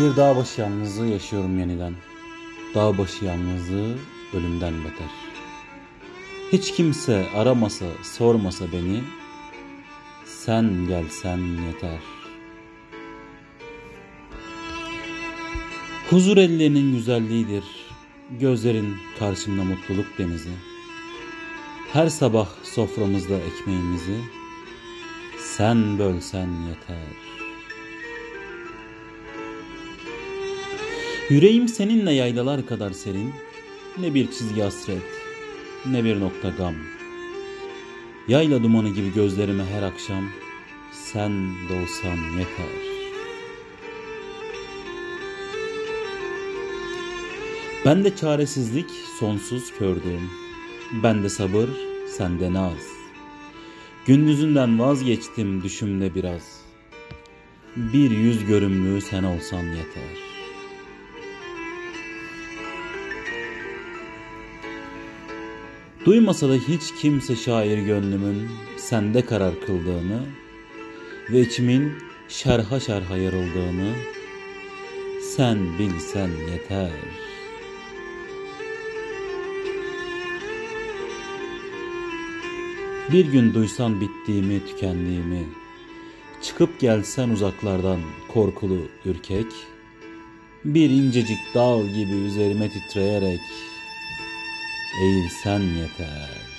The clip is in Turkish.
Bir dağ başı yalnızlığı yaşıyorum yeniden. Dağ başı yalnızlığı ölümden beter. Hiç kimse aramasa, sormasa beni, sen gelsen yeter. Huzur ellerinin güzelliğidir, gözlerin karşımda mutluluk denizi. Her sabah soframızda ekmeğimizi, sen bölsen yeter. Yüreğim seninle yaylalar kadar serin, ne bir çizgi hasret, ne bir nokta gam. Yayla dumanı gibi gözlerime her akşam, sen dolsan yeter. Ben de çaresizlik sonsuz kördüğüm, ben de sabır sende naz. Gündüzünden vazgeçtim düşümde biraz, bir yüz görümlü sen olsan yeter. Duymasa da hiç kimse şair gönlümün sende karar kıldığını ve içimin şerha şerha yarıldığını, sen bilsen yeter. Bir gün duysan bittiğimi, tükendiğimi, çıkıp gelsen uzaklardan korkulu ürkek, bir incecik dal gibi üzerime titreyerek eğilsen yeter.